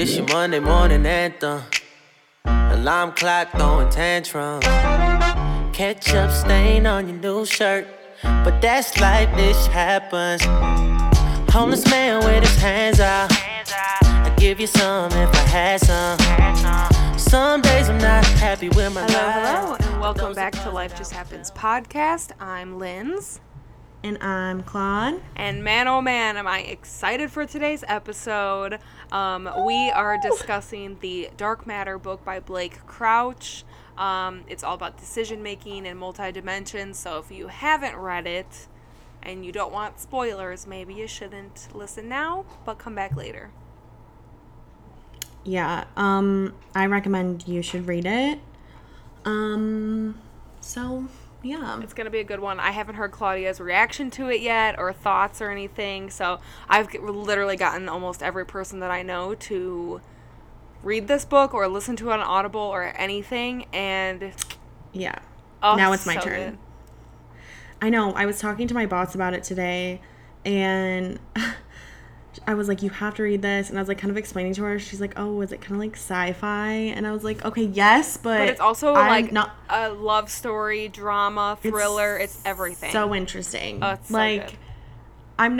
This your Monday morning anthem. Alarm clock throwing tantrums. Ketchup stain on your new shirt. But that's life, this happens. Homeless man with his hands out. I'd give you some if I had some. Some days I'm not happy with my life. Hello, and welcome back to Life Just Happens podcast. I'm Lindsay. And I'm Claud. And man, oh man, am I excited for today's episode. We are discussing the Dark Matter book by Blake Crouch. It's all about decision-making and multi-dimensions, so if you haven't read it and you don't want spoilers, maybe you shouldn't listen now, but come back later. Yeah, I recommend you should read it. Yeah. It's going to be a good one. I haven't heard Claudia's reaction to it yet or thoughts or anything. So I've literally gotten almost every person that I know to read this book or listen to it on Audible or anything. And yeah. Oh, now it's my turn. Good. I know. I was talking to my boss about it today and I was like, you have to read this. And I was like kind of explaining to her. She's like, oh, is it kind of like sci-fi? And I was like, okay, yes, but it's also a love story, drama, thriller. It's everything. So interesting. Oh, it's like so good. I've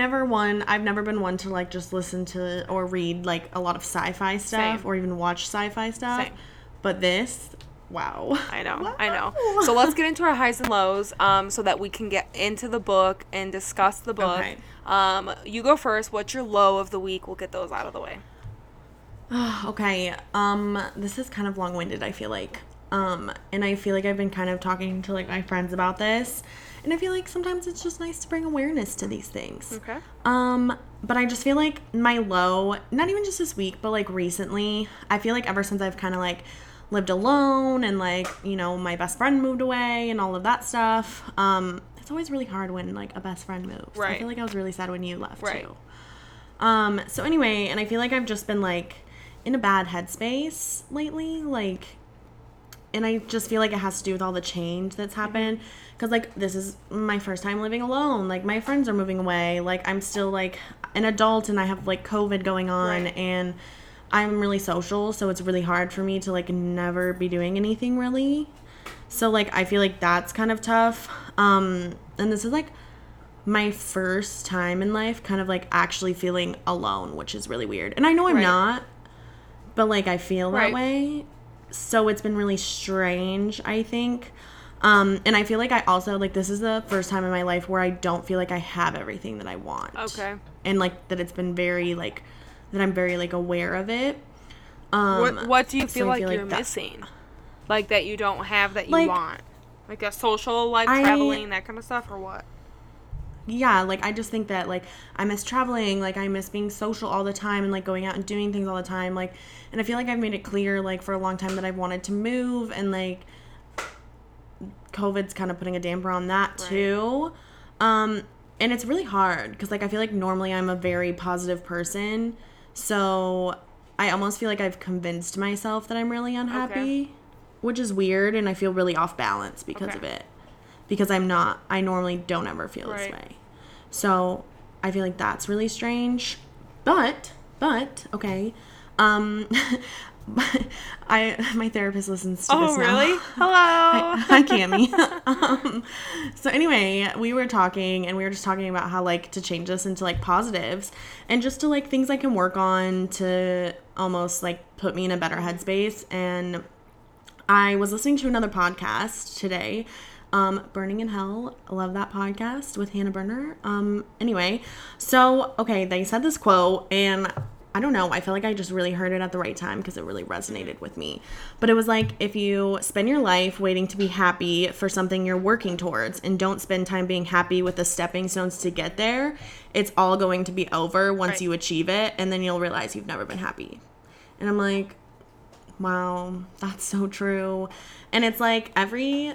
never been one to like just listen to or read like a lot of sci-fi stuff. Same. Or even watch sci-fi stuff. Same. But this, wow. I know. Wow. I know. So let's get into our highs and lows so that we can get into the book and discuss the book. Okay. You go first. What's your low of the week? We'll get those out of the way. Okay. This is kind of long-winded, I feel like. And I feel like I've been kind of talking to, like, my friends about this. And I feel like sometimes it's just nice to bring awareness to these things. Okay. But I just feel like my low, not even just this week, but, like, recently, I feel like ever since I've kind of, like, lived alone and, like, you know, my best friend moved away and all of that stuff, it's always really hard when, like, a best friend moves. Right. I feel like I was really sad when you left, right, too. So anyway, and I feel like I've just been, like, in a bad headspace lately, like, and I just feel like it has to do with all the change that's happened, because, like, this is my first time living alone, like, my friends are moving away, like, I'm still, like, an adult, and I have, like, COVID going on, right, and I'm really social, so it's really hard for me to, like, never be doing anything, really. So, like, I feel like that's kind of tough. And this is, like, my first time in life kind of, like, actually feeling alone, which is really weird. And I know I'm right, not, but, like, I feel right, that way. So it's been really strange, I think. And I feel like I also, like, this is the first time in my life where I don't feel like I have everything that I want. Okay. And, like, that it's been very, like, that I'm very, like, aware of it. What do you feel like you're missing? Like, that you don't have that you want? Like, a social life, traveling, that kind of stuff, or what? Yeah, like, I just think that, like, I miss traveling. Like, I miss being social all the time and, like, going out and doing things all the time. Like, and I feel like I've made it clear, like, for a long time that I've wanted to move. And, like, COVID's kind of putting a damper on that, right, too. And it's really hard because, like, I feel like normally I'm a very positive person. So I almost feel like I've convinced myself that I'm really unhappy. Okay. Which is weird, and I feel really off balance because, okay, of it. Because I normally don't ever feel right, this way. So I feel like that's really strange. But, okay. My therapist listens to this now. Oh, really? Hello. Hi, Cammy. So anyway, we were talking, and we were just talking about how, like, to change this into, like, positives. And just to, like, things I can work on to almost, like, put me in a better headspace. And I was listening to another podcast today, Burning in Hell. I love that podcast with Hannah Berner. Anyway, so, okay, they said this quote, and I don't know, I feel like I just really heard it at the right time because it really resonated with me. But it was like, if you spend your life waiting to be happy for something you're working towards and don't spend time being happy with the stepping stones to get there, it's all going to be over once, right, you achieve it, and then you'll realize you've never been happy. And I'm like, wow, that's so true. And it's like every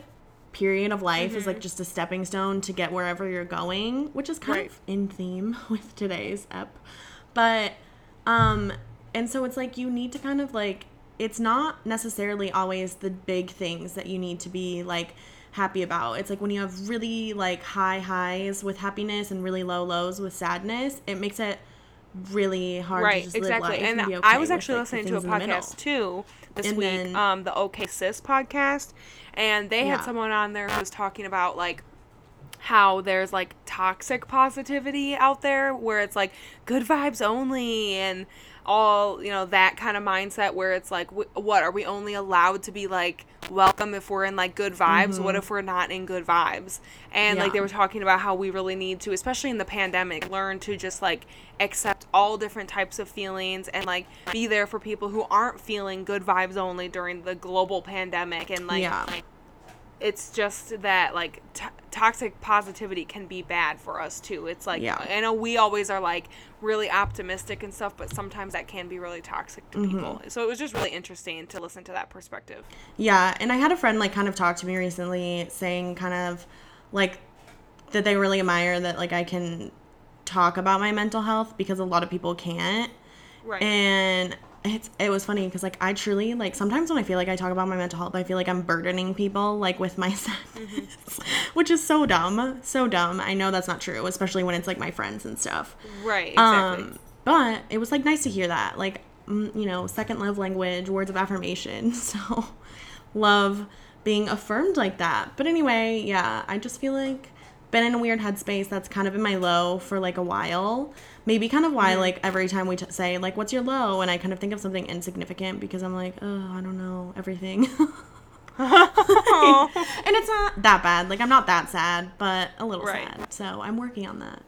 period of life, mm-hmm, is like just a stepping stone to get wherever you're going, which is kind, right, of in theme with today's ep. But and so it's like you need to kind of like, it's not necessarily always the big things that you need to be like happy about. It's like when you have really like high highs with happiness and really low lows with sadness, it makes it really hard to just live life and be okay. I was actually listening to a podcast too this week, the OK Sis podcast, and they had someone on there who was talking about like how there's like toxic positivity out there where it's like good vibes only and all, you know, that kind of mindset where it's like, what are we only allowed to be like welcome if we're in like good vibes? Mm-hmm. What if we're not in good vibes? And like they were talking about how we really need to, especially in the pandemic, learn to just like accept all different types of feelings and like be there for people who aren't feeling good vibes only during the global pandemic. And like, it's just that like toxic positivity can be bad for us too. It's like, I know we always are like really optimistic and stuff, but sometimes that can be really toxic to people. So it was just really interesting to listen to that perspective. Yeah. And I had a friend like kind of talk to me recently saying kind of like that they really admire that like I can talk about my mental health because a lot of people can't. Right. And it was funny because, like, I truly, like, sometimes when I feel like I talk about my mental health, I feel like I'm burdening people, like, with my sadness, which is so dumb. So dumb. I know that's not true, especially when it's, like, my friends and stuff. Right, exactly. But it was, like, nice to hear that. Like, you know, second love language, words of affirmation. So love being affirmed like that. But anyway, yeah, I just feel like been in a weird headspace that's kind of been my low for, like, a while. Maybe kind of why, like, every time we say, like, what's your low? And I kind of think of something insignificant because I'm like, oh, I don't know, everything. And it's not that bad. Like, I'm not that sad, but a little sad. So I'm working on that.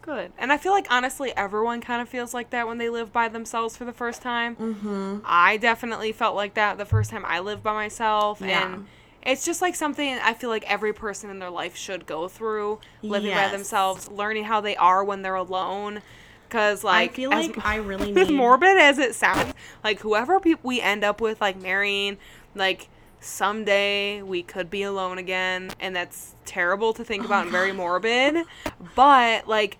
Good. And I feel like, honestly, everyone kind of feels like that when they live by themselves for the first time. Mm-hmm. I definitely felt like that the first time I lived by myself. Yeah. And it's just, like, something I feel like every person in their life should go through, living by themselves, learning how they are when they're alone, because, like, I feel like I really need... As morbid as it sounds, like, whoever we end up with, like, marrying, like, someday we could be alone again, and that's terrible to think about and very morbid, but, like,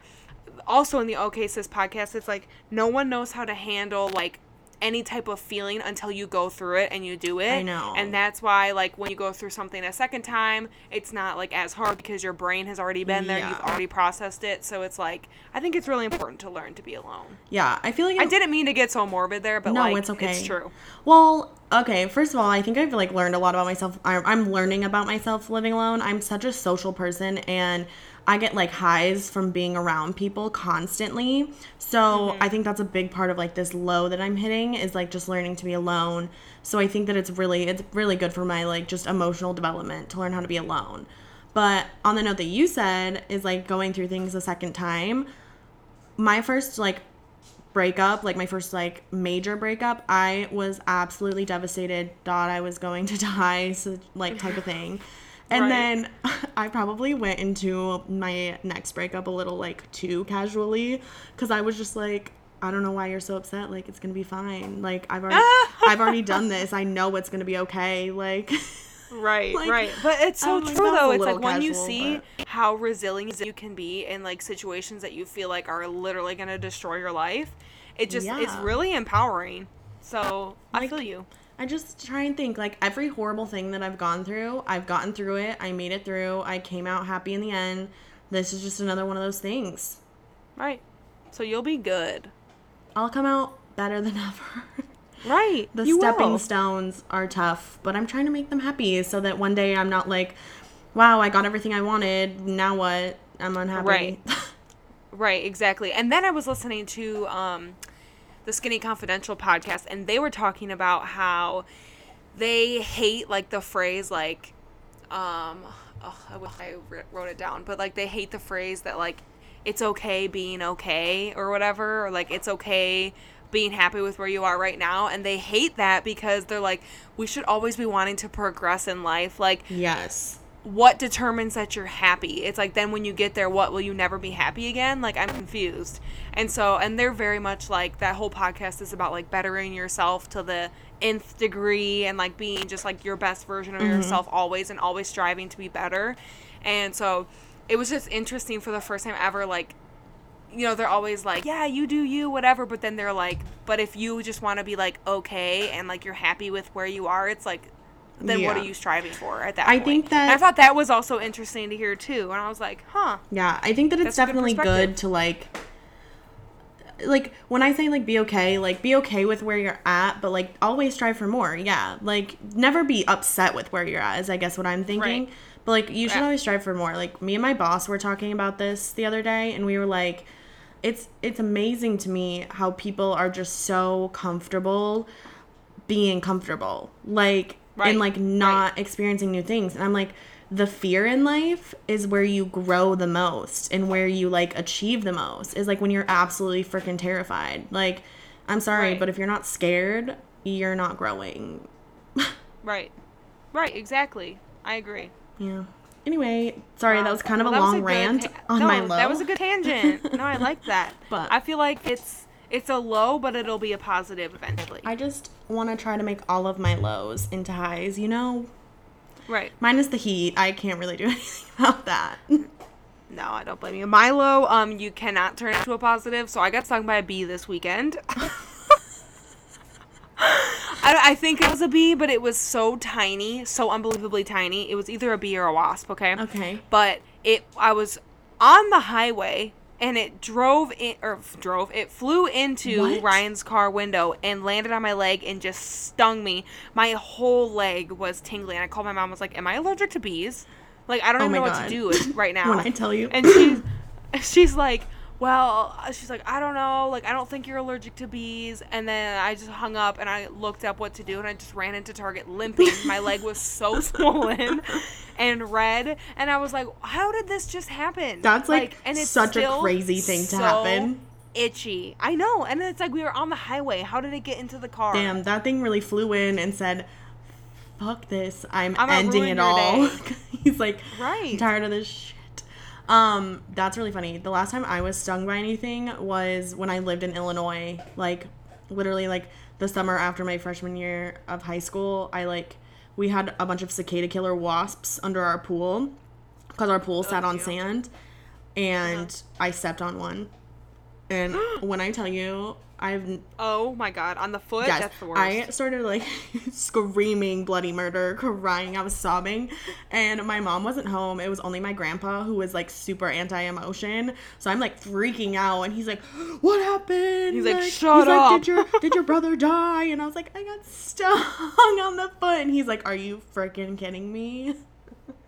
also in the OK Sis podcast, it's, like, no one knows how to handle, like, any type of feeling until you go through it and you do it. I know. And that's why, like, when you go through something a second time, it's not, like, as hard because your brain has already been there. You've already processed it. So it's, like, I think it's really important to learn to be alone. Yeah. I feel like... I didn't mean to get so morbid there, but, no, like, it's, okay. It's true. Well, okay. First of all, I think I've, like, learned a lot about myself. I'm learning about myself living alone. I'm such a social person, and I get, like, highs from being around people constantly. So I think that's a big part of, like, this low that I'm hitting is, like, just learning to be alone. So I think that it's really good for my, like, just emotional development to learn how to be alone. But on the note that you said is, like, going through things a second time, my first, like, breakup, like, my first, like, major breakup, I was absolutely devastated, thought I was going to die, so, like, type of thing. And then I probably went into my next breakup a little, like, too casually because I was just like, I don't know why you're so upset. Like, it's going to be fine. Like, I've already done this. I know it's going to be okay. Like, right. But it's so true, though. It's, like, when you see how resilient you can be in, like, situations that you feel like are literally going to destroy your life, it just it's really empowering. So I feel you. I just try and think, like, every horrible thing that I've gone through, I've gotten through it, I made it through, I came out happy in the end. This is just another one of those things. Right. So you'll be good. I'll come out better than ever. Right. The stepping stones are tough, but I'm trying to make them happy so that one day I'm not like, wow, I got everything I wanted, now what? I'm unhappy. Right. Right, exactly. And then I was listening to... The Skinny Confidential podcast, and they were talking about how they hate, like, the phrase, like, I wish I wrote it down, but, like, they hate the phrase that, like, it's okay being okay or whatever, or, like, it's okay being happy with where you are right now, and they hate that because they're like, we should always be wanting to progress in life, like, yes. What determines that you're happy? It's like, then when you get there, what, will you never be happy again? Like, I'm confused. And so, and they're very much like, that whole podcast is about, like, bettering yourself to the nth degree and, like, being just, like, your best version of yourself always and always striving to be better. And so it was just interesting for the first time ever, like, you know, they're always like, yeah, you do you, whatever. But then they're like, but if you just want to be, like, okay and, like, you're happy with where you are, it's like, then what are you striving for at that point? I think that... And I thought that was also interesting to hear, too. And I was like, huh. Yeah, I think that it's definitely good to, like, like, when I say, like, be okay with where you're at, but, like, always strive for more, yeah. Like, never be upset with where you're at is, I guess, what I'm thinking. Right. But, like, you should always strive for more. Like, me and my boss were talking about this the other day, and we were like, it's amazing to me how people are just so comfortable being comfortable. Like, and, like, not experiencing new things. And I'm like, the fear in life is where you grow the most and where you, like, achieve the most is, like, when you're absolutely freaking terrified. Like, I'm sorry, but if you're not scared, you're not growing. Right, exactly. I agree. Yeah. Anyway, sorry, that was kind of a long rant on my low. That was a good tangent. No, I like that. But I feel like it's a low, but it'll be a positive eventually. I just want to try to make all of my lows into highs, you know? Right. Minus the heat. I can't really do anything about that. No, I don't blame you. My low, you cannot turn it to a positive, so I got stung by a bee this weekend. I think it was a bee, but it was so tiny, so unbelievably tiny. It was either a bee or a wasp, okay? Okay. But I was on the highway, and it flew into Ryan's car window and landed on my leg and just stung me. My whole leg was tingling. I called my mom. I was like, am I allergic to bees? Like, I don't even know what to do right now. When I tell you. And she's like, I don't know. Like, I don't think you're allergic to bees. And then I just hung up, and I looked up what to do, and I just ran into Target limping. My leg was so swollen and red. And I was like, how did this just happen? That's, like and it's such a crazy thing to happen. Itchy. I know. And then it's like we were on the highway. How did it get into the car? Damn, that thing really flew in and said, fuck this. I'm ending it all. He's like, I'm tired of this shit. That's really funny. The last time I was stung by anything was when I lived in Illinois, like, literally, like, the summer after my freshman year of high school, we had a bunch of cicada killer wasps under our pool, because our pool sat on sand, and I stepped on one, and when I tell you, oh my god, on the foot? Yes, that's the worst. I started, like, screaming bloody murder, crying, I was sobbing, and my mom wasn't home, it was only my grandpa, who was, like, super anti-emotion, so I'm, like, freaking out, and he's like, what happened? He's like, shut up. Like, did your brother die? And I was like, I got stung on the foot, and he's like, are you freaking kidding me?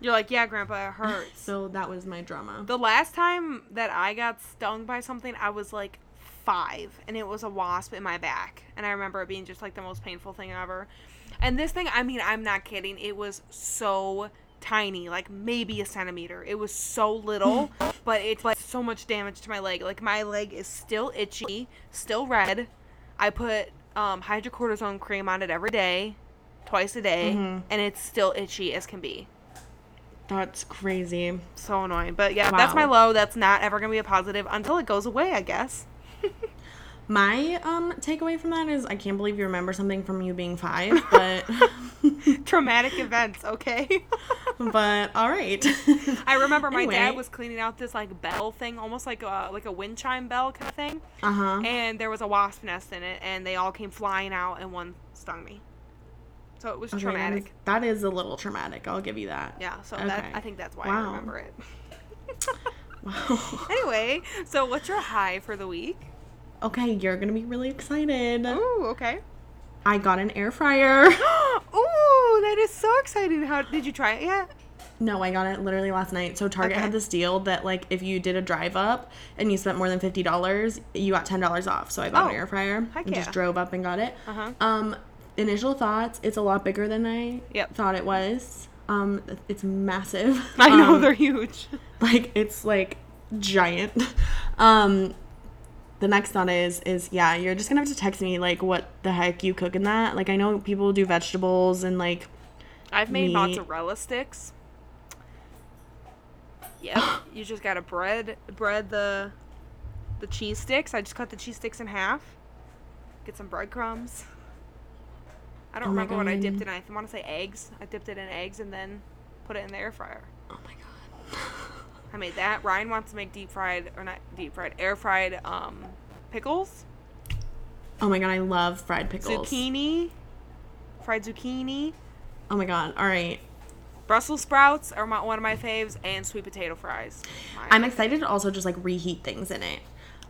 You're like, yeah, Grandpa, it hurts. So that was my drama. The last time that I got stung by something, I was, like, 5, and it was a wasp in my back, and I remember it being just, like, the most painful thing ever. And this thing, I mean, I'm not kidding, it was so tiny, like, maybe a centimeter. It was so little, but it's, like, so much damage to my leg. Like, my leg is still itchy, still red. I put hydrocortisone cream on it every day, twice a day, and it's still itchy as can be. That's crazy. So annoying. But yeah, that's my low. That's not ever gonna be a positive until it goes away, I guess. My takeaway from that is I can't believe you remember something from you being 5, but traumatic events, okay? But all right. I remember my dad was cleaning out this, like, bell thing, almost like a wind chime bell kind of thing. Uh-huh. And there was a wasp nest in it, and they all came flying out, and one stung me. So it was traumatic. That is a little traumatic. I'll give you that. Yeah, so I think that's why I remember it. Wow. Anyway, so what's your high for the week? Okay, you're going to be really excited. Ooh, okay. I got an air fryer. Ooh, that is so exciting. How did you try it yet? No, I got it literally last night. So Target had this deal that, like, if you did a drive up and you spent more than $50, you got $10 off. So I bought an air fryer and just drove up and got it. Uh-huh. Initial thoughts, it's a lot bigger than I thought it was. It's massive. I know, they're huge. Like, it's, like, giant. The next thought is, yeah, you're just gonna have to text me, like, what the heck you cook in that. Like, I know people do vegetables and, like, I've made mozzarella sticks. Yeah, you just gotta bread the cheese sticks. I just cut the cheese sticks in half. Get some breadcrumbs. I don't remember what I dipped it in. I want to say eggs. I dipped it in eggs and then put it in the air fryer. Oh, my God. I made that. Ryan wants to make air fried pickles. Oh, my God. I love fried pickles. Fried zucchini. Oh, my God. All right. Brussels sprouts are one of my faves, and sweet potato fries. I'm excited to also just, like, reheat things in it.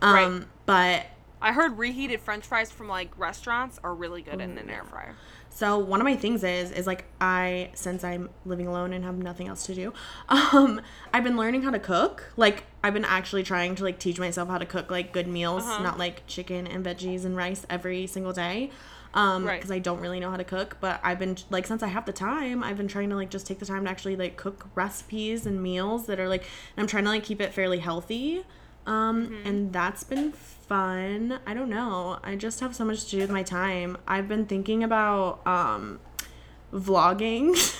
But I heard reheated French fries from, like, restaurants are really good in an air fryer. So one of my things is like, I, since I'm living alone and have nothing else to do, I've been learning how to cook. Like, I've been actually trying to, like, teach myself how to cook, like, good meals, not, like, chicken and veggies and rice every single day. Because I don't really know how to cook, but I've been, like, since I have the time, I've been trying to, like, just take the time to actually, like, cook recipes and meals that are, like, and I'm trying to, like, keep it fairly healthy. And that's been fun. I don't know. I just have so much to do with my time. I've been thinking about, vlogging.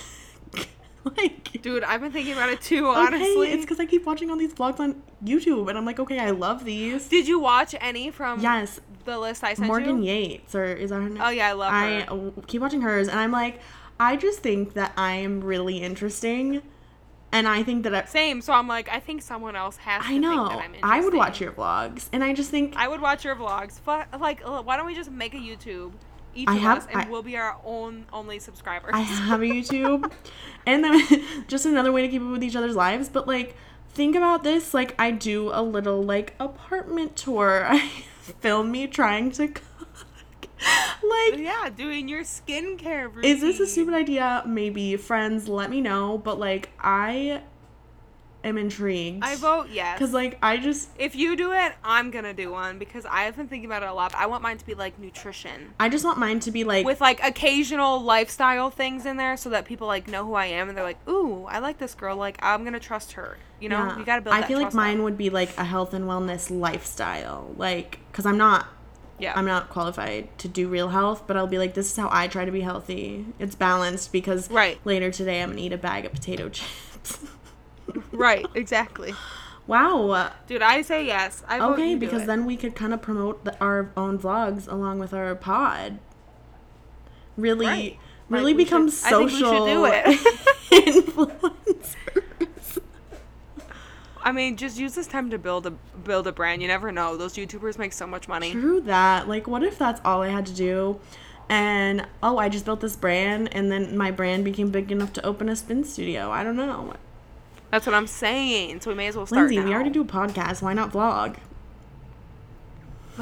Like, dude, I've been thinking about it too, honestly. Okay, it's because I keep watching all these vlogs on YouTube, and I'm like, okay, I love these. Did you watch any from the list I sent Morgan you? Morgan Yates, or is that her name? Oh, yeah, I love her. I keep watching hers, and I'm like, I just think that I'm really interesting, and I think that... Same, so I'm like, I think someone else has to think that I'm interesting. I would watch your vlogs, and I just think... I would watch your vlogs, but, like, why don't we just make a YouTube... We'll be our own only subscribers. I have a YouTube. And then just another way to keep up with each other's lives. But, like, think about this. Like, I do a little, like, apartment tour. I film me trying to cook. Like, yeah, doing your skincare routine. Is this a stupid idea? Maybe. Friends, let me know. But, like, I am intrigued. I vote yes. Because, like, I just... If you do it, I'm going to do one because I have been thinking about it a lot. I want mine to be, like, nutrition. I just want mine to be, like... With, like, occasional lifestyle things in there so that people, like, know who I am and they're like, ooh, I like this girl. Like, I'm going to trust her. You know? Yeah. You got to build that trust. I feel like mine would be, like, a health and wellness lifestyle. Like, because I'm not... Yeah. I'm not qualified to do real health, but I'll be like, this is how I try to be healthy. It's balanced because later today I'm going to eat a bag of potato chips. Right, exactly. Wow. Dude, I say yes. I vote okay, because then we could kind of promote our own vlogs along with our pod. Really, really become social influencers. I mean, just use this time to build a brand. You never know. Those YouTubers make so much money. True that. Like, what if that's all I had to do? And, I just built this brand, and then my brand became big enough to open a spin studio. I don't know. That's what I'm saying. So we may as well start Lindsay, now. We already do a podcast. Why not vlog?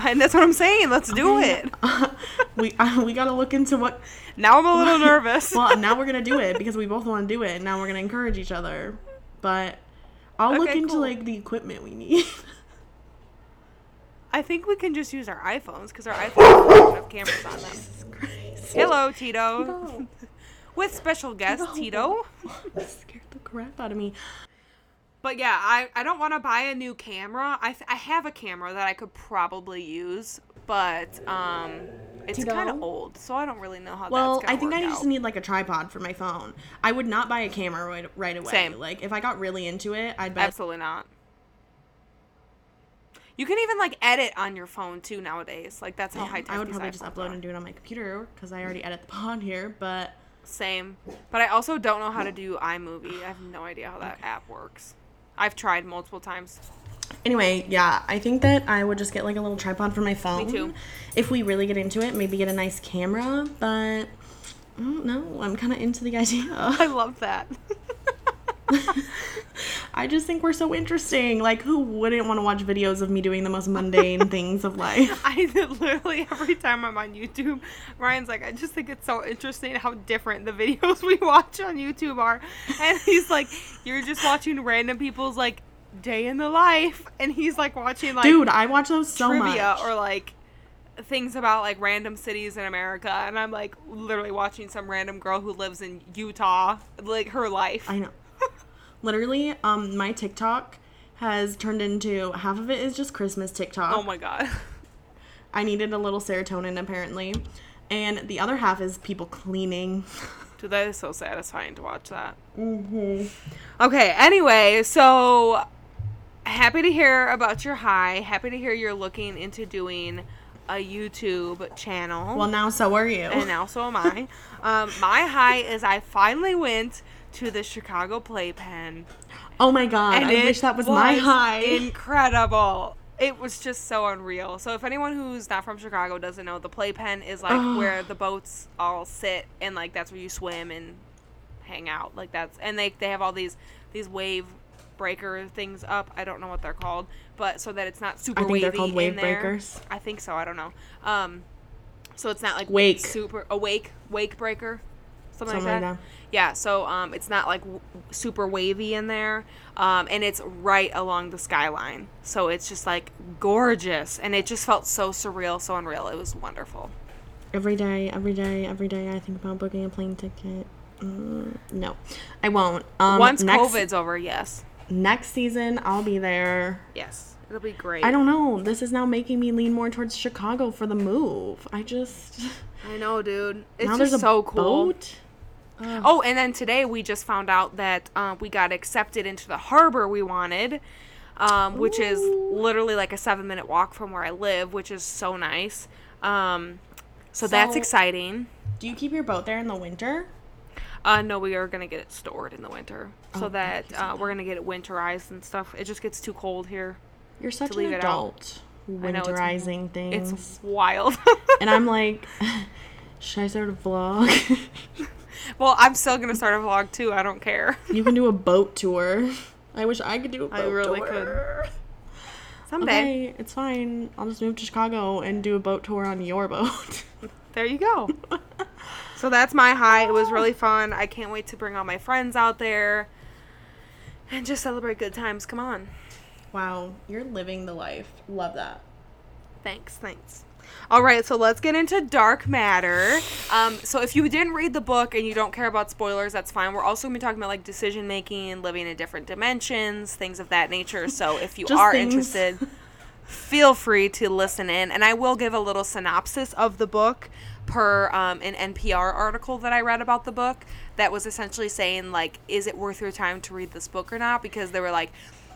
And that's what I'm saying. Let's do it. We got to look into what... Now I'm a little nervous. Well, now we're going to do it because we both want to do it. And now we're going to encourage each other. But I'll look into, like, the equipment we need. I think we can just use our iPhones because our iPhones have cameras on them. Jesus Christ. Hello, Tito. No. With special guest, Tito. You scared the crap out of me. But yeah, I don't want to buy a new camera. I have a camera that I could probably use, but it's kind of old, so I don't really know how that's going to work out. Well, I think I just need, like, a tripod for my phone. I would not buy a camera right away. Same. Like, if I got really into it, I'd buy... Absolutely not. You can even, like, edit on your phone, too, nowadays. Like, that's how high-tech these iPhones are. I would probably just upload and do it on my computer, because I already edit the pod here, but... Same. But I also don't know how to do iMovie. I have no idea how that app works. I've tried multiple times. Anyway, yeah, I think that I would just get, like, a little tripod for my phone. Me too. If we really get into it, maybe get a nice camera, but I don't know. I'm kind of into the idea. I love that. I just think we're so interesting. Like, who wouldn't want to watch videos of me doing the most mundane things of life? Literally every time I'm on YouTube, Ryan's like, I just think it's so interesting how different the videos we watch on YouTube are. And he's like, you're just watching random people's, like, day in the life. And he's like watching, like, dude, I watch those so much. Trivia or, like, things about, like, random cities in America, and I'm like literally watching some random girl who lives in Utah, like, her life. I know. Literally, my TikTok has turned into, half of it is just Christmas TikTok. Oh, my God. I needed a little serotonin, apparently. And the other half is people cleaning. Dude, that is so satisfying to watch that. Mm-hmm. Okay, anyway, so happy to hear about your high. Happy to hear you're looking into doing a YouTube channel. Well, now so are you. And now so am I. My high is I finally went to the Chicago Playpen. Oh my God, I wish that was my high. Incredible. It was just so unreal. So if anyone who's not from Chicago doesn't know, the Playpen is like where the boats all sit, and like that's where you swim and hang out. Like that's, and they have all these wave breaker things up. I don't know what they're called, but so that it's not super wavy. I think they're called wave breakers. I think so. I don't know. So it's not like wake super wake breaker, something like that. Like that. Yeah. So it's not like super wavy in there, and it's right along the skyline. So it's just like gorgeous, and it just felt so surreal, so unreal. It was wonderful. Every day, I think about booking a plane ticket. No, I won't. Once COVID's over, yes. Next season, I'll be there. Yes, it'll be great. I don't know. This is now making me lean more towards Chicago for the move. I know, dude. It's just so cool. Boat. Oh, and then today we just found out that we got accepted into the harbor we wanted, which is literally like a 7-minute walk from where I live, which is so nice. So that's exciting. Do you keep your boat there in the winter? No, we are going to get it stored in the winter we're going to get it winterized and stuff. It just gets too cold here. You're such an adult winterizing things. It's wild. And I'm like, should I start a vlog? Well, I'm still going to start a vlog too. I don't care. You can do a boat tour. I wish I could do a boat tour. I really could. Someday. Okay, it's fine. I'll just move to Chicago and do a boat tour on your boat. There you go. So that's my high. It was really fun. I can't wait to bring all my friends out there and just celebrate good times. Come on. Wow. You're living the life. Love that. Thanks. All right, so let's get into Dark Matter. So if you didn't read the book and you don't care about spoilers, that's fine. We're also going to be talking about, like, decision-making and living in different dimensions, things of that nature. So if you are interested, feel free to listen in. And I will give a little synopsis of the book per an NPR article that I read about the book that was essentially saying, like, is it worth your time to read this book or not? Because they were like,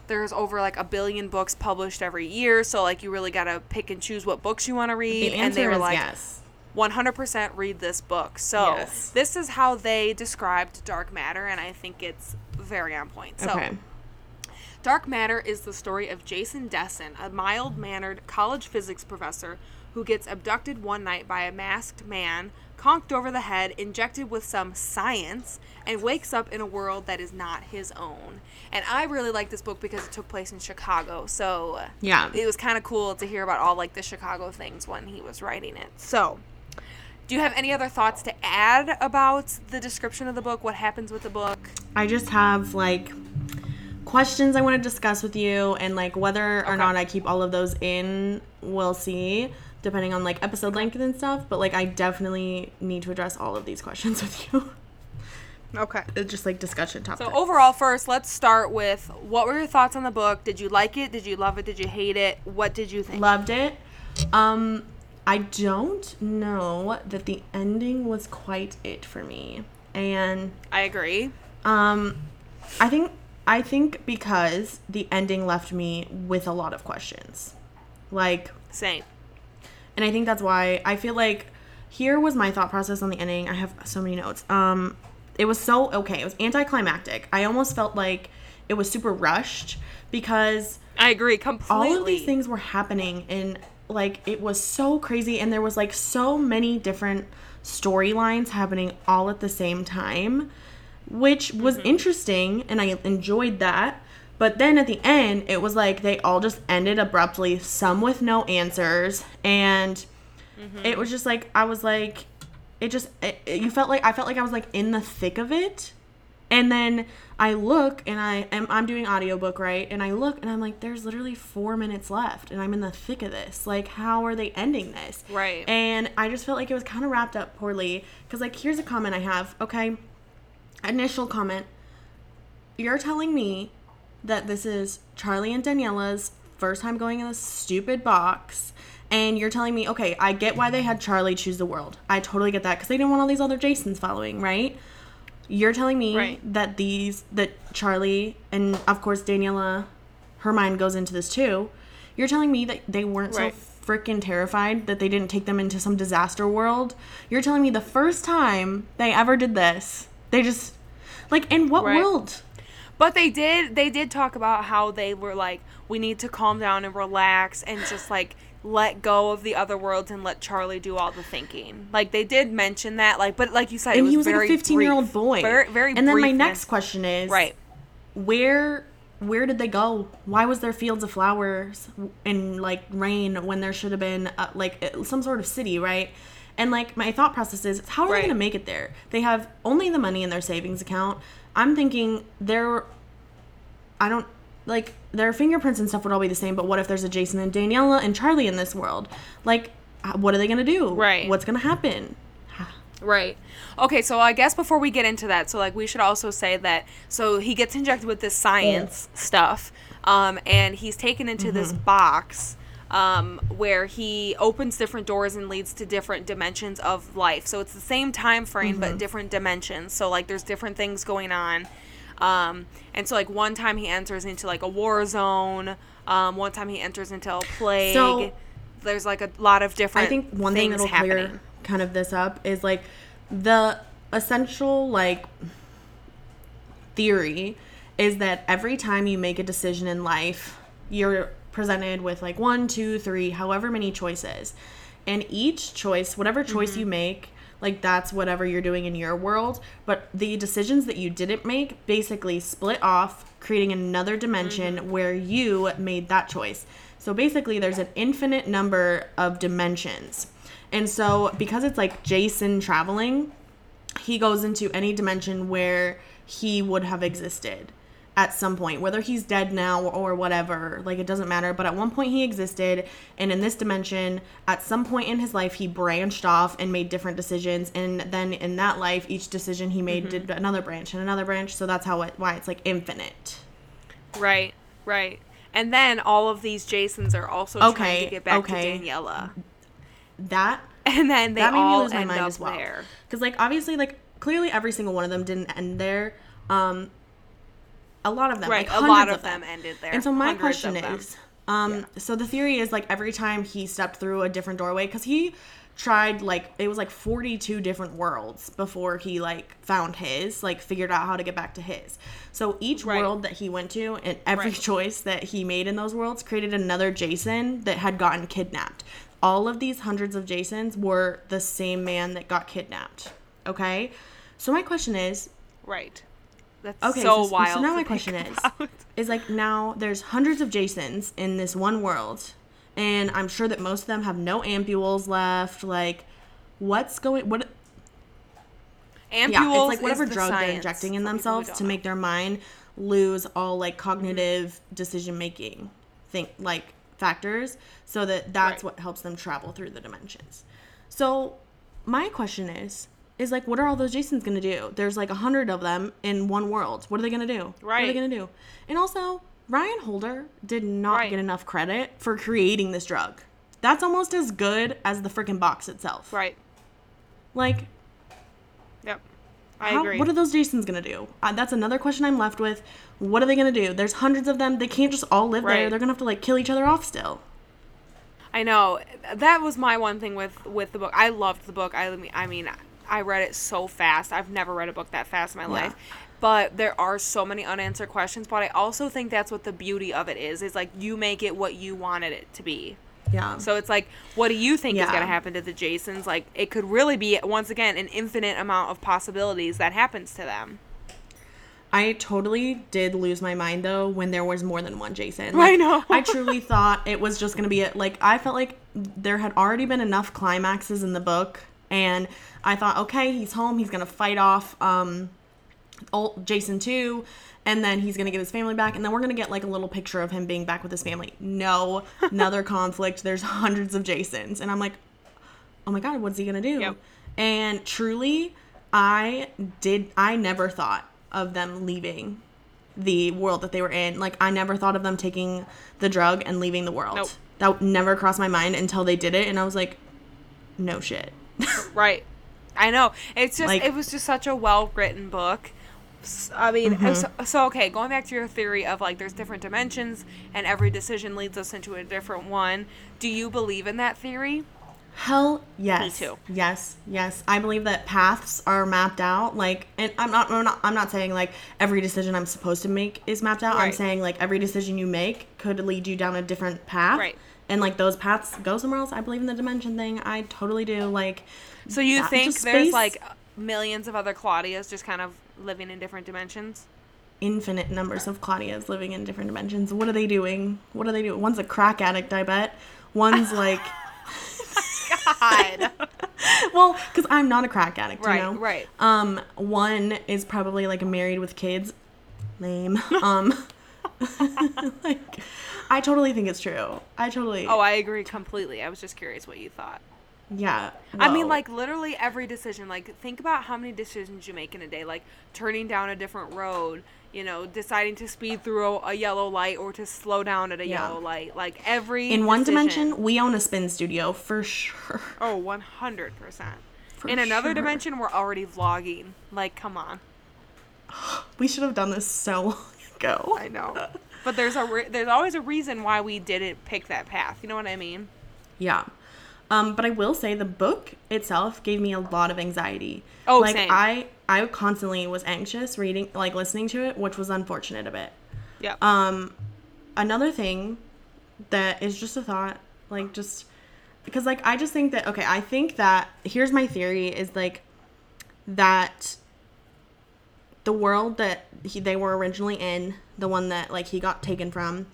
there's over, like, 1 billion books published every year, so, like, you really got to pick and choose what books you want to read. The answer and they were like, yes. 100% read this book. So This is how they described Dark Matter, and I think it's very on point. So, okay. Dark Matter is the story of Jason Dessen, a mild-mannered college physics professor who gets abducted one night by a masked man, conked over the head, injected with some science, and wakes up in a world that is not his own. And I really like this book because it took place in Chicago, so yeah, it was kind of cool to hear about all, like, the Chicago things when he was writing it. So, do you have any other thoughts to add about the description of the book, what happens with the book? I just have, like, questions I want to discuss with you, and, like, whether or not I keep all of those in, we'll see, depending on, like, episode length and stuff, but, like, I definitely need to address all of these questions with you. Okay. It's just, like, discussion topics. So, overall, first, let's start with, what were your thoughts on the book? Did you like it? Did you love it? Did you hate it? What did you think? Loved it. I don't know that the ending was quite it for me. And I agree. I think because the ending left me with a lot of questions. Like, same. And I think that's why I feel like here was my thought process on the ending. I have so many notes. It was it was anticlimactic. I almost felt like it was super rushed because I agree completely. All of these things were happening and, like, it was so crazy, and there was, like, so many different storylines happening all at the same time, which was interesting, and I enjoyed that. But then at the end, it was like they all just ended abruptly, some with no answers. And it was just like, I was like, I felt like I was, like, in the thick of it. And then I look and I'm doing audiobook, right? And I look and I'm like, there's literally 4 minutes left and I'm in the thick of this. Like, how are they ending this? Right. And I just felt like it was kind of wrapped up poorly. Because, like, here's a comment I have. Okay. Initial comment. You're telling me that this is Charlie and Daniela's first time going in this stupid box, and you're telling me, okay, I get why they had Charlie choose the world. I totally get that, because they didn't want all these other Jasons following, right? You're telling me that Charlie and, of course, Daniela, her mind goes into this too. You're telling me that they weren't so freaking terrified that they didn't take them into some disaster world. You're telling me the first time they ever did this, they just, like, in what world? But they did talk about how they were like, we need to calm down and relax and just, like, let go of the other worlds and let Charlie do all the thinking. Like, they did mention that, like, but like you said, and it was very brief. And he was like a 15-year-old boy. Very, very brief. And then my next question is, where where did they go? Why was there fields of flowers and, like, rain when there should have been, like, some sort of city, right? And, like, my thought process is, how are they going to make it there? They have only the money in their savings account. I'm thinking their fingerprints and stuff would all be the same, but what if there's a Jason and Daniela and Charlie in this world? Like, what are they going to do? Right. What's going to happen? Right. Okay, so I guess before we get into that, so, like, we should also say that, so he gets injected with this science stuff, and he's taken into this box where he opens different doors and leads to different dimensions of life. So it's the same time frame, but different dimensions. So, like, there's different things going on. And so, like, one time he enters into, like, a war zone. One time he enters into a plague. So, there's, like, a lot of different things happening. I think one thing that'll clear kind of this up is, like, the essential, like, theory is that every time you make a decision in life, you're presented with, like, 1, 2, 3, however many choices. And each choice, whatever choice you make, like, that's whatever you're doing in your world. But the decisions that you didn't make basically split off, creating another dimension where you made that choice. So basically there's an infinite number of dimensions. And so because it's, like, Jason traveling, he goes into any dimension where he would have existed at some point, whether he's dead now or whatever. Like, it doesn't matter. But at one point he existed, and in this dimension, at some point in his life, he branched off and made different decisions. And then in that life, each decision he made did another branch and another branch. So that's why it's, like, infinite. Right, right. And then all of these Jasons are also trying to get back to Daniela. That made me lose my mind as well. Because, like, obviously, like, clearly every single one of them didn't end there. A lot of them. Right, like, a lot of them ended there. And so my question is, so the theory is, like, every time he stepped through a different doorway, because he tried, like, it was, like, 42 different worlds before he, like, found his, like, figured out how to get back to his. So each world that he went to and every choice that he made in those worlds created another Jason that had gotten kidnapped. All of these hundreds of Jasons were the same man that got kidnapped. Okay? So my question is... Right. That's so wild. So now my question is, like, now there's hundreds of Jasons in this one world, and I'm sure that most of them have no ampules left. Like, what's going... What? Ampules it's, like, whatever drug they're injecting in themselves to make their mind lose all, like, cognitive decision-making factors, so that's what helps them travel through the dimensions. So my question is, like, what are all those Jasons gonna do? There's, like, 100 of them in one world. What are they gonna do? Right. What are they gonna do? And also, Ryan Holder did not get enough credit for creating this drug. That's almost as good as the freaking box itself. Right. Like. Yep. I agree. What are those Jasons gonna do? That's another question I'm left with. What are they gonna do? There's hundreds of them. They can't just all live there. They're gonna have to, like, kill each other off still. I know. That was my one thing with the book. I loved the book. I mean, I read it so fast. I've never read a book that fast in my life. But there are so many unanswered questions. But I also think that's what the beauty of it is. It's like you make it what you wanted it to be. Yeah. So it's like, what do you think is going to happen to the Jasons? Like, it could really be, once again, an infinite amount of possibilities that happens to them. I totally did lose my mind, though, when there was more than one Jason. Like, I know. I truly thought it was just going to be, like, I felt like there had already been enough climaxes in the book. And I thought, okay, he's home. He's going to fight off old Jason 2. And then he's going to get his family back. And then we're going to get, like, a little picture of him being back with his family. No, another conflict. There's hundreds of Jasons. And I'm like, oh, my God, what's he going to do? Yep. And truly, I never thought of them leaving the world that they were in. Like, I never thought of them taking the drug and leaving the world. Nope. That never crossed my mind until they did it. And I was like, no shit. Right. I know. It's just, like, it was just such a well-written book. I mean, so, going back to your theory of, like, there's different dimensions and every decision leads us into a different one. Do you believe in that theory? Hell yes. Me too. Yes. I believe that paths are mapped out. Like, and I'm not saying, like, every decision I'm supposed to make is mapped out. Right. I'm saying, like, every decision you make could lead you down a different path. Right. And, like, those paths go somewhere else. I believe in the dimension thing. I totally do. Like, so you think there's, like, millions of other Claudias just kind of living in different dimensions? infinite numbers of Claudias living in different dimensions. What are they doing? What are they doing? One's a crack addict, I bet. One's like... God. Well, because I'm not a crack addict, right, you know? Right, right. One is probably, like, married with kids. Lame. Like, I totally think it's true. I totally... Oh, I agree completely. I was just curious what you thought. Yeah. Whoa. I mean, like, literally every decision. Like, think about how many decisions you make in a day. Like, turning down a different road, you know, deciding to speed through a yellow light or to slow down at a yellow light. Like, every decision. In one dimension, we own a spin studio, for sure. Oh, 100%. In another dimension, we're already vlogging. Like, come on. We should have done this so long ago. I know. But there's always a reason why we didn't pick that path. You know what I mean? Yeah. But I will say the book itself gave me a lot of anxiety. Oh, like, same. I constantly was anxious reading, like, listening to it, which was unfortunate a bit. Yeah. Another thing that is just a thought, like, just because, like, I just think that, okay, I think that here's my theory is, like, that the world that they were originally in, the one that, like, he got taken from,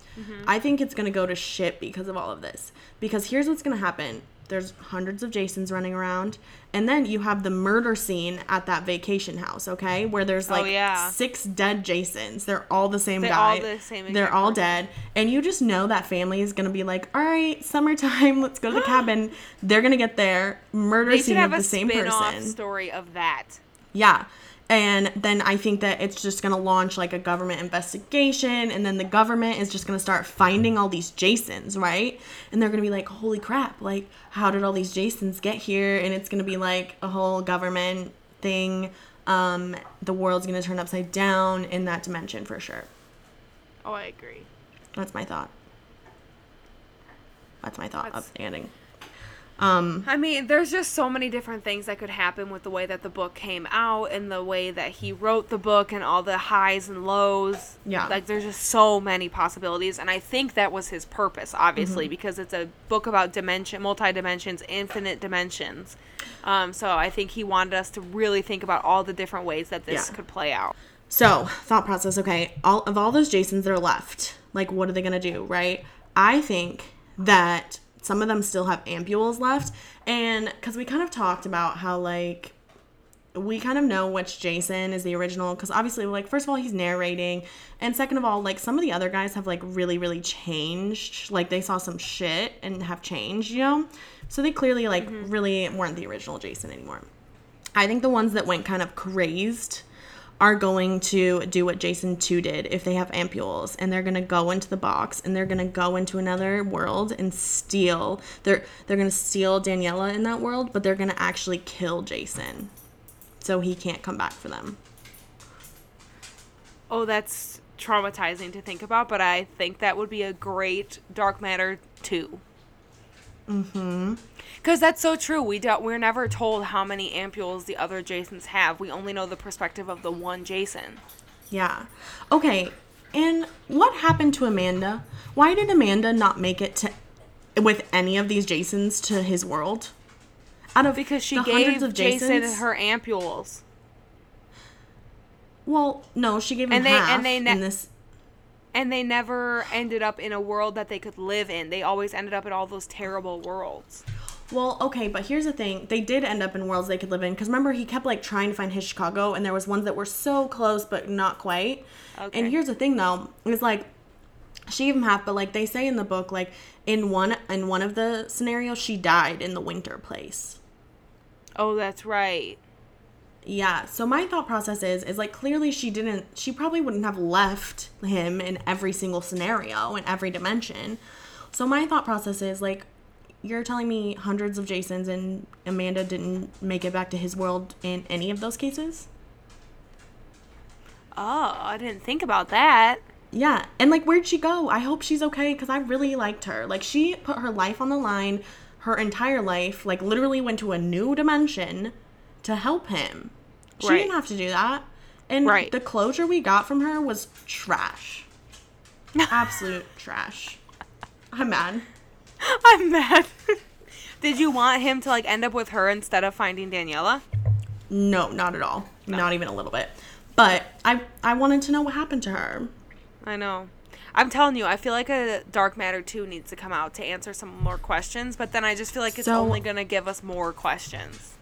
I think it's going to go to shit because of all of this. Because here's what's going to happen. There's hundreds of Jasons running around. And then you have the murder scene at that vacation house, okay? Where there's, like, 6 dead Jasons. They're all the same guy. They're all the same. They're all dead. And you just know that family is going to be like, all right, summertime, let's go to the cabin. They're going to get there. Murder scene of the same person. They should have a spin-off story of that. Yeah. And then I think that it's just going to launch, like, a government investigation, and then the government is just going to start finding all these Jasons, right? And they're going to be like, holy crap, like, how did all these Jasons get here? And it's going to be, like, a whole government thing. The world's going to turn upside down in that dimension for sure. Oh, I agree. That's my thought. That's my thought. Outstanding. I mean, there's just so many different things that could happen with the way that the book came out and the way that he wrote the book and all the highs and lows. Yeah. Like, there's just so many possibilities. And I think that was his purpose, obviously, because it's a book about dimension, multi-dimensions, infinite dimensions. So I think he wanted us to really think about all the different ways that this could play out. So, thought process, okay, all those Jasons that are left, like, what are they going to do, right? I think that... some of them still have ampules left, and because we kind of talked about how, like, we kind of know which Jason is the original, because obviously, like, first of all, he's narrating, and second of all, like, some of the other guys have, like, really, really changed, like, they saw some shit and have changed, you know, so they clearly, like, really weren't the original Jason anymore. I think the ones that went kind of crazed are going to do what Jason 2 did if they have ampules, and they're going to go into the box, and they're going to go into another world and steal. They're going to steal Daniela in that world, but they're going to actually kill Jason so he can't come back for them. Oh, that's traumatizing to think about, but I think that would be a great Dark Matter 2. Because that's so true. We're never told how many ampules the other Jasons have. We only know the perspective of the one Jason. Yeah. Okay. And what happened to Amanda? Why did Amanda not make it with any of these Jasons to his world? Because she gave Jason her ampules. Well, no, she gave him half. And they never ended up in a world that they could live in. They always ended up in all those terrible worlds. Well, okay, but here's the thing. They did end up in worlds they could live in. Because remember, he kept, like, trying to find his Chicago. And there was ones that were so close, but not quite. Okay. And here's the thing, though. It's like, she gave him half. But, like, they say in the book, like, in one of the scenarios, she died in the winter place. Oh, that's right. Yeah, so my thought process is like, clearly she probably wouldn't have left him in every single scenario, in every dimension. So my thought process is, like, you're telling me hundreds of Jasons and Amanda didn't make it back to his world in any of those cases? Oh, I didn't think about that. Yeah, and, like, where'd she go? I hope she's okay, because I really liked her. Like, she put her life on the line, her entire life, like, literally went to a new dimension to help him. She didn't have to do that. And the closure we got from her was trash. Absolute trash. I'm mad. Did you want him to, like, end up with her instead of finding Daniela? No, not at all. No. Not even a little bit. But I wanted to know what happened to her. I know. I'm telling you, I feel like a Dark Matter 2 needs to come out to answer some more questions, but then I just feel like it's only going to give us more questions.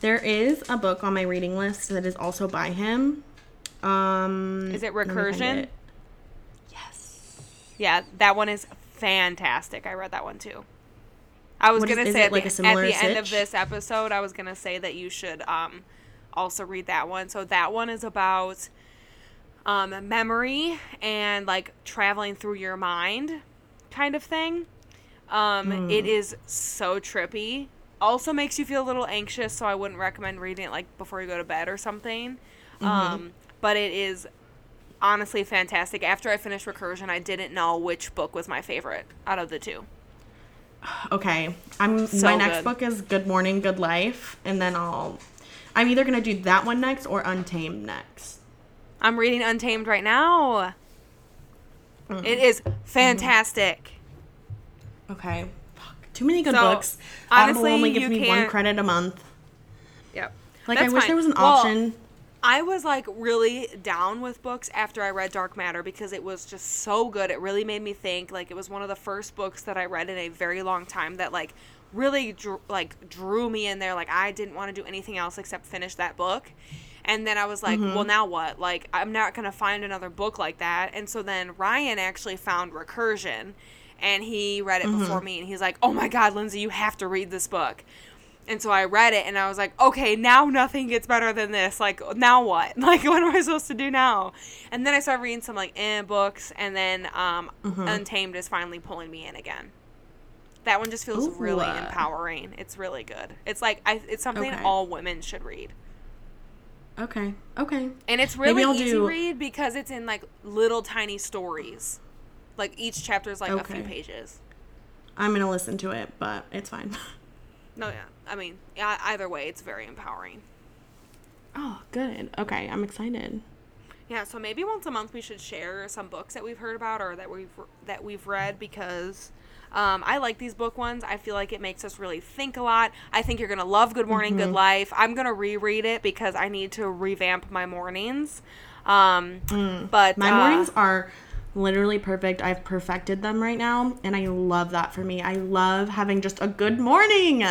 There is a book on my reading list that is also by him. Is it Recursion? Yes. Yeah, that one is fantastic. I read that one too. I was going to say at the end of this episode, I was going to say that you should also read that one. So that one is about memory and like traveling through your mind kind of thing. It is so trippy. Also makes you feel a little anxious, so I wouldn't recommend reading it like before you go to bed or something. But it is honestly fantastic. After I finished Recursion, I didn't know which book was my favorite out of the two. Okay. My next book is Good Morning, Good Life, and then I'm either going to do that one next or Untamed next. I'm reading Untamed right now. It is fantastic. Okay. Fuck. Too many good books. Honestly, Audible only gives me one credit a month. Yep. Like, I wish there was an option. I was, like, really down with books after I read Dark Matter because it was just so good. It really made me think. Like, it was one of the first books that I read in a very long time that, like, really, drew me in there. Like, I didn't want to do anything else except finish that book. And then I was like, well, now what? Like, I'm not going to find another book like that. And so then Ryan actually found Recursion, and he read it before me. And he's like, oh, my God, Lindsay, you have to read this book. And so I read it, and I was like, okay, now nothing gets better than this. Like, now what? Like, what am I supposed to do now? And then I started reading some, like, books, and then Untamed is finally pulling me in again. That one just feels really empowering. It's really good. It's like, it's something all women should read. Okay. And it's really easy to read because it's in, like, little tiny stories. Like, each chapter is, like, a few pages. I'm going to listen to it, but it's fine. No, yeah. I mean, either way, it's very empowering. Oh, good. Okay, I'm excited. Yeah, so maybe once a month we should share some books that we've heard about or that we've read because I like these book ones. I feel like it makes us really think a lot. I think you're going to love Good Morning, Good Life. I'm going to reread it because I need to revamp my mornings. But my mornings are literally perfect. I've perfected them right now, and I love that for me. I love having just a good morning.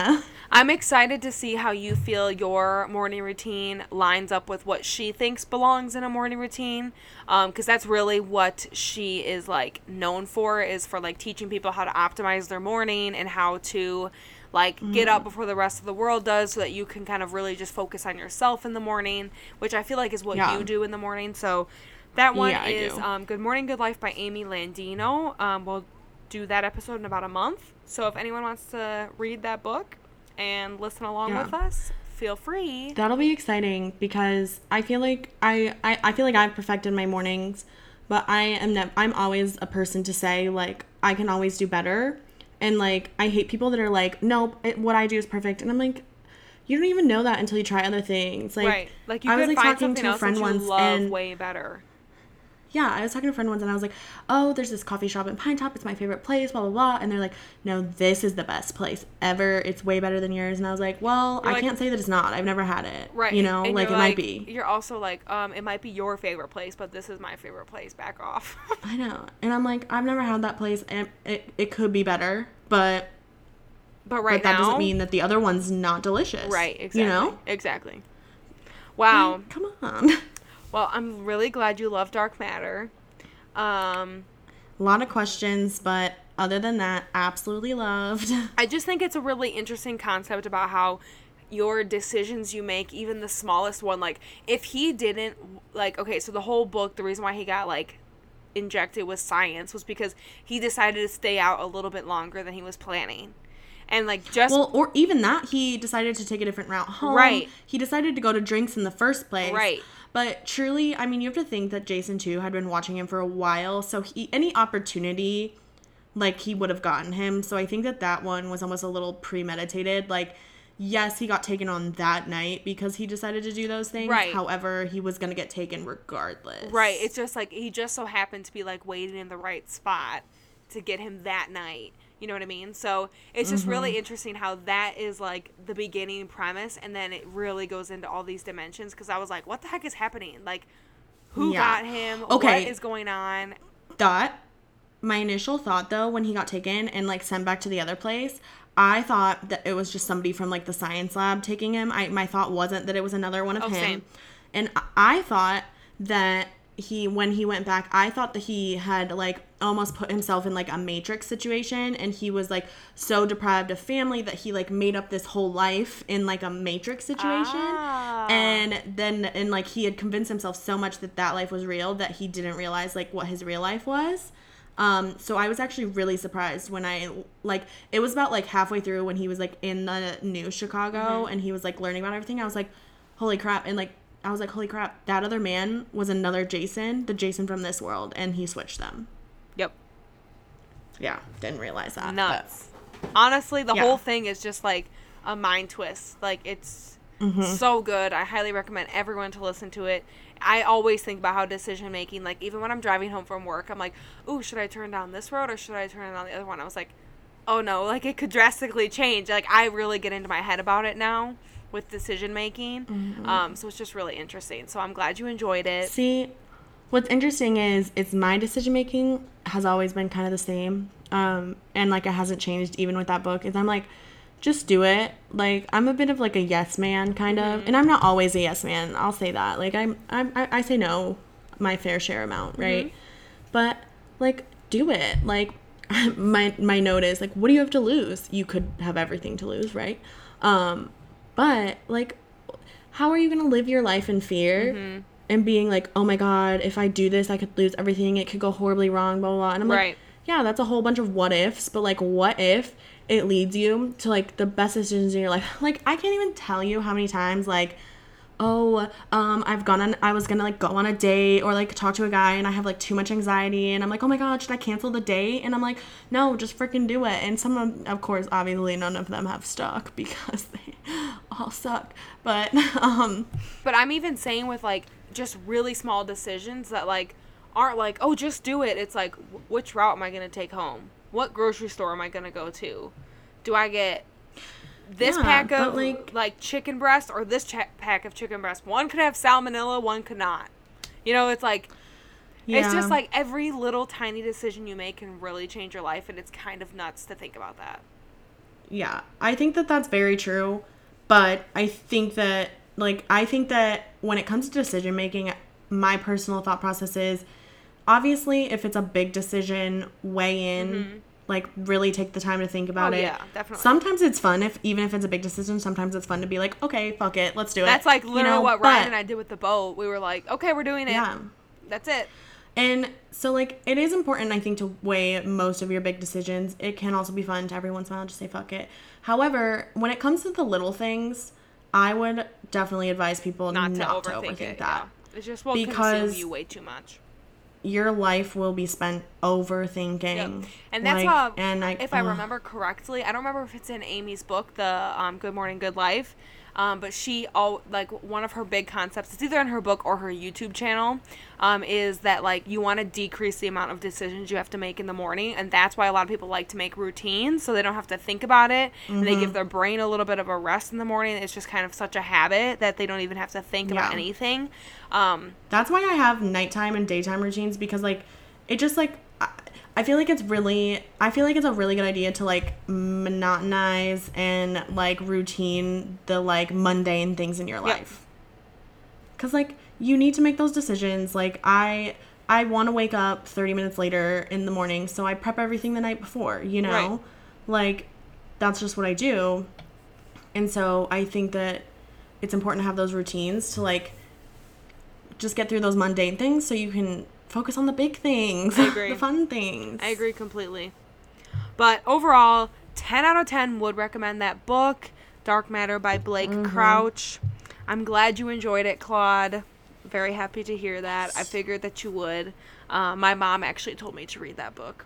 I'm excited to see how you feel your morning routine lines up with what she thinks belongs in a morning routine, because that's really what she is, like, known for, is for, like, teaching people how to optimize their morning and how to, like, get up before the rest of the world does so that you can kind of really just focus on yourself in the morning, which I feel like is what you do in the morning, so... That one is Good Morning, Good Life by Amy Landino. We'll do that episode in about a month. So if anyone wants to read that book and listen along with us, feel free. That'll be exciting because I feel like I feel like I've perfected my mornings, but I'm always a person to say, like, I can always do better. And, like, I hate people that are like, nope, what I do is perfect. And I'm like, you don't even know that until you try other things. Like, right. Like, you could find something else that you love way better. Yeah, I was talking to a friend once, and I was like, oh, there's this coffee shop in Pine Top. It's my favorite place, blah, blah, blah. And they're like, no, this is the best place ever. It's way better than yours. And I was like, well, I can't say that it's not. I've never had it. Right. You know, like, it might be. You're also like, it might be your favorite place, but this is my favorite place. Back off. I know. And I'm like, I've never had that place, and it could be better, but that doesn't mean that the other one's not delicious. Right, exactly. You know? Exactly. Wow. Like, come on. Well, I'm really glad you love Dark Matter. A lot of questions, but other than that, absolutely loved. I just think it's a really interesting concept about how your decisions you make, even the smallest one, like, if he didn't, like, okay, so the whole book, the reason why he got, like, injected with science was because he decided to stay out a little bit longer than he was planning. And, like, just... Well, or even that, he decided to take a different route home. Right. He decided to go to drinks in the first place. Right. But truly, I mean, you have to think that Jason, too, had been watching him for a while. So any opportunity, like, he would have gotten him. So I think that one was almost a little premeditated. Like, yes, he got taken on that night because he decided to do those things. Right. However, he was going to get taken regardless. Right. It's just, like, he just so happened to be, like, waiting in the right spot to get him that night. You know what I mean? So it's just really interesting how that is like the beginning premise, and then it really goes into all these dimensions, because I was like, what the heck is happening? Like, who got him? Okay. What is going on? My initial thought, though, when he got taken and, like, sent back to the other place, I thought that it was just somebody from, like, the science lab taking him. My thought wasn't that it was another one of him. Same. And I thought that when he went back, I thought that he had, like, almost put himself in, like, a Matrix situation, and he was, like, so deprived of family that he, like, made up this whole life in, like, a Matrix situation. Ah. And, like, he had convinced himself so much that that life was real that he didn't realize, like, what his real life was. So I was actually really surprised when I, like, it was about, like, halfway through when he was, like, in the new Chicago and he was, like, learning about everything. I was like, holy crap. And, like, I was like, holy crap, that other man was another Jason, the Jason from this world, and he switched them. Yep. Yeah, didn't realize that. Nuts. But, honestly, the whole thing is just, like, a mind twist. Like, it's so good. I highly recommend everyone to listen to it. I always think about how decision making, like, even when I'm driving home from work, I'm like, ooh, should I turn down this road or should I turn down the other one? I was like, oh no, like, it could drastically change. Like, I really get into my head about it now with decision making. So it's just really interesting. So I'm glad you enjoyed it. See, what's interesting is it's my decision making has always been kind of the same. And, like, it hasn't changed even with that book. Is I'm like, just do it. Like, I'm a bit of, like, a yes man, kind of. And I'm not always a yes man. I'll say that. Like, I say no my fair share amount, right? But, like, do it. Like, my note is, like, what do you have to lose? You could have everything to lose, right? But, like, how are you going to live your life in fear and being like, oh, my God, if I do this, I could lose everything. It could go horribly wrong, blah, blah, blah. And I'm like, yeah, that's a whole bunch of what ifs. But, like, what if it leads you to, like, the best decisions in your life? Like, I can't even tell you how many times, like, oh, I was gonna, like, go on a date or, like, talk to a guy, and I have, like, too much anxiety, and I'm like, oh my God, should I cancel the date? And I'm like, no, just freaking do it. And some of course, obviously, none of them have stuck because they all suck. But I'm even saying with, like, just really small decisions that, like, aren't like, oh, just do it. It's like, which route am I gonna take home? What grocery store am I going to go to? Do I get this pack of, like, chicken breast or this pack of chicken breast? One could have salmonella, one could not. You know, it's like, it's just like every little tiny decision you make can really change your life, and it's kind of nuts to think about that. Yeah, I think that that's very true, but I think that when it comes to decision making, my personal thought process is, obviously, if it's a big decision, weigh in, like, really take the time to think about it. Yeah, definitely. Sometimes it's fun, even if it's a big decision, sometimes it's fun to be like, okay, fuck it, let's do it. That's, like, literally what Ryan and I did with the boat. We were like, okay, we're doing it. Yeah. That's it. And so, like, it is important, I think, to weigh most of your big decisions. It can also be fun to every once in a while just say fuck it. However, when it comes to the little things, I would definitely advise people not to overthink it. That. Yeah. It just will consume you way too much. Your life will be spent overthinking. Yep. And that's how, if I remember correctly, I don't remember if it's in Amy's book, the Good Morning, Good Life, but she, one of her big concepts, it's either in her book or her YouTube channel, is that, like, you want to decrease the amount of decisions you have to make in the morning, and that's why a lot of people like to make routines, so they don't have to think about it, and they give their brain a little bit of a rest in the morning. It's just kind of such a habit that they don't even have to think about anything. That's why I have nighttime and daytime routines, because, like, it just, like, I feel like it's a really good idea to, like, monotonize and, like, routine the, like, mundane things in your life. Because, like, you need to make those decisions. Like, I want to wake up 30 minutes later in the morning, so I prep everything the night before, you know? Right. Like, that's just what I do. And so I think that it's important to have those routines to, like, just get through those mundane things so you can focus on the big things, I agree. The fun things. I agree completely. But overall, 10 out of 10 would recommend that book, Dark Matter by Blake Crouch. I'm glad you enjoyed it, Claud. Very happy to hear that. I figured that you would. My mom actually told me to read that book.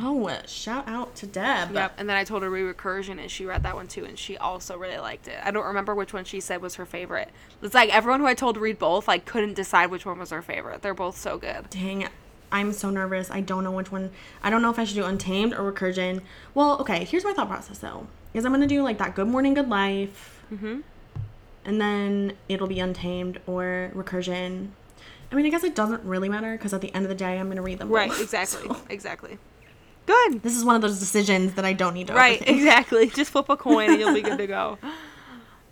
Oh, shout out to Deb. Yep, and then I told her to read Recursion, and she read that one too, and she also really liked it. I don't remember which one she said was her favorite. It's like everyone who I told to read both, like, couldn't decide which one was her favorite. They're both so good. Dang, I'm so nervous. I don't know which one. I don't know if I should do Untamed or Recursion. Well, okay, here's my thought process, though. Is I'm going to do, like, that Good Morning, Good Life. Mm-hmm. And then it'll be Untamed or Recursion. I mean, I guess it doesn't really matter because at the end of the day, I'm going to read them. Right, both, exactly. So. Exactly. Good. This is one of those decisions that I don't need to overthink. Right, exactly. Just flip a coin and you'll be good to go.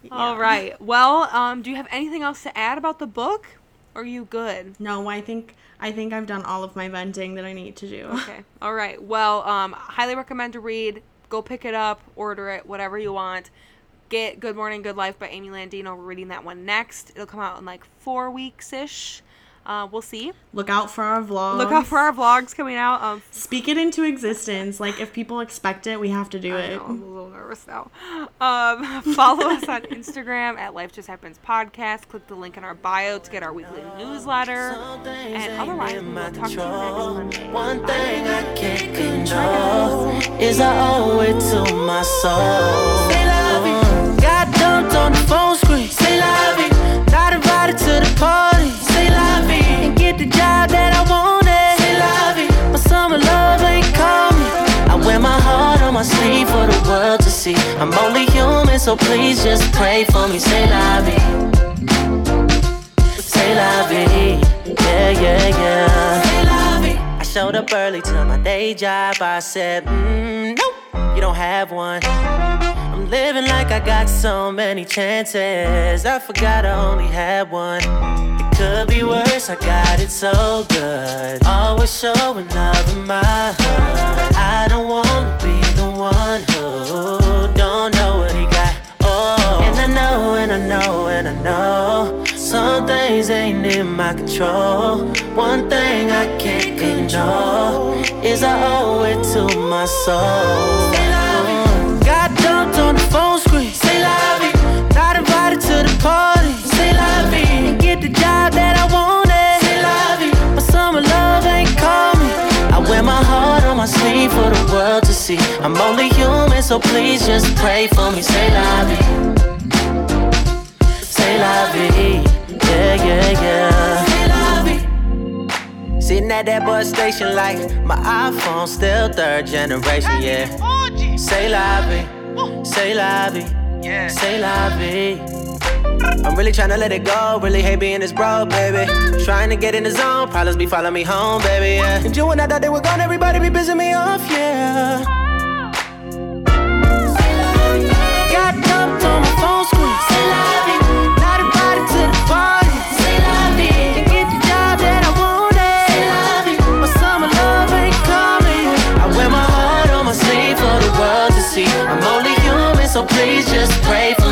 Yeah. All right. Well, do you have anything else to add about the book? Or are you good? No, I think I've done all of my venting that I need to do. Okay. All right. Well, highly recommend to read. Go pick it up, order it, whatever you want. Get Good Morning, Good Life by Amy Landino. We're reading that one next. It'll come out in like 4 weeks-ish. We'll see. Look out for our vlogs. Look out for our vlogs coming out. Speak it into existence. Like, if people expect it, we have to do it. I'm a little nervous now. Follow us on Instagram at Life Just Happens Podcast. Click the link in our bio to get our weekly newsletter. And otherwise, we'll talk to you next Monday. One thing I can't control is I owe it to my soul. Say love you. Got dumped on the phone screen. Say love you. Not invited to the party. Say love me and get the job that I wanted. Say love me. My summer love ain't coming. I wear my heart on my sleeve for the world to see. I'm only human, so please just pray for me. Say love me. Say love me. Yeah, yeah, yeah. Say love me. I showed up early to my day job. I said, no, you don't have one. I'm living like I got so many chances. I forgot I only had one. It could be worse, I got it so good. Always showing love in my heart. I don't wanna be the one who don't know what he got. Oh, and I know, and I know, and I know some things ain't in my control. One thing I can't control is I owe it to my soul. On the phone screen, say love me. Not invited to the party, say love me. And get the job that I wanted, say love me. My summer love ain't coming. I wear my heart on my sleeve for the world to see. I'm only human, so please just pray for me. Say love me. Say love me. Yeah, yeah, yeah. Say love me. Sitting at that bus station like my iPhone, still third generation, yeah. Say love me. Say la vie, yeah. Say la vie. I'm really tryna let it go, really hate being this bro, baby. Trying to get in the zone, problems be following me home, baby, yeah. And you and I thought they were gone, everybody be pissing me off, yeah. Got dumped on my phone screen, say la vie. Not invited to the party, say la vie. And get the job that I wanted, say la vie. My summer love ain't coming. I wear my heart on my sleeve for the world to see. I'm only human, so please just pray for me.